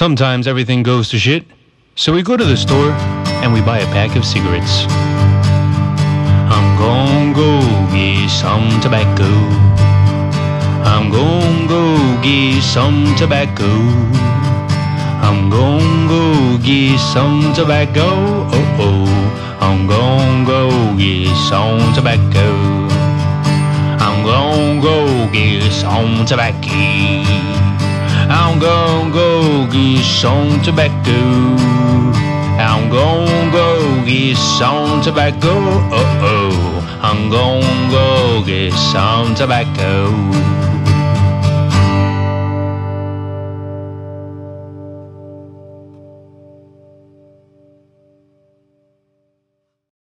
Sometimes everything goes to shit, so we go to the store and we buy a pack of cigarettes. I'm gonna go get some tobacco. I'm gonna go get some tobacco. I'm gonna go get some tobacco. Oh oh, I'm gonna go get some tobacco. I'm gonna go get some tobacco. I'm gonna go get some tobacco. I'm gonna go get some tobacco. Oh oh, I'm gonna go get some tobacco.